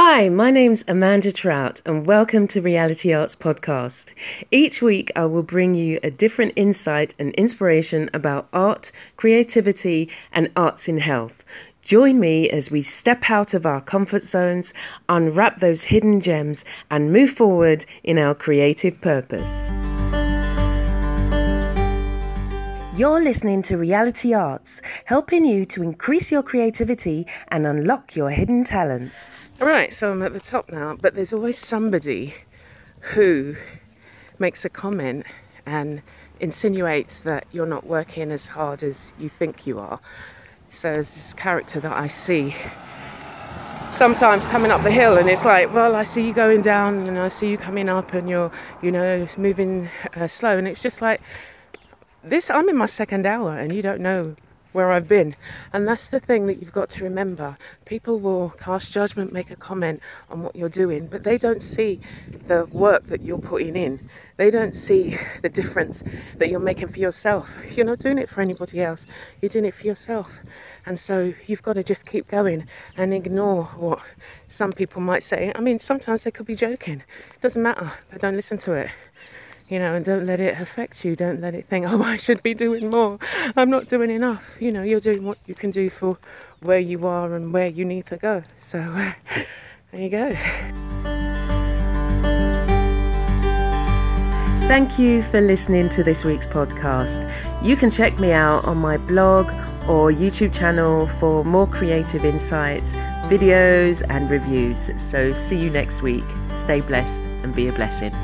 Hi, my name's Amanda Trout and welcome to Reality Arts Podcast. Each week I will bring you a different insight and inspiration about art, creativity and arts in health. Join me as we step out of our comfort zones, unwrap those hidden gems and move forward in our creative purpose. You're listening to Reality Arts, helping you to increase your creativity and unlock your hidden talents. Right, so I'm at the top now, but there's always somebody who makes a comment and insinuates that you're not working as hard as you think you are. So there's this character that I see sometimes coming up the hill, and it's like, well, I see you going down and I see you coming up and you're, you know, moving slow. And it's just like, I'm in my second hour and you don't know where I've been. And that's the thing that you've got to remember. People will cast judgment, make a comment on what you're doing, but they don't see the work that you're putting in. They don't see the difference that you're making for yourself. You're not doing it for anybody else. You're doing it for yourself. And so you've got to just keep going and ignore what some people might say. I mean, sometimes they could be joking. It doesn't matter. But don't listen to it. You know, and don't let it affect you. Don't let it think, oh, I should be doing more. I'm not doing enough. You know, you're doing what you can do for where you are and where you need to go. So there you go. Thank you for listening to this week's podcast. You can check me out on my blog or YouTube channel for more creative insights, videos and reviews. So see you next week. Stay blessed and be a blessing.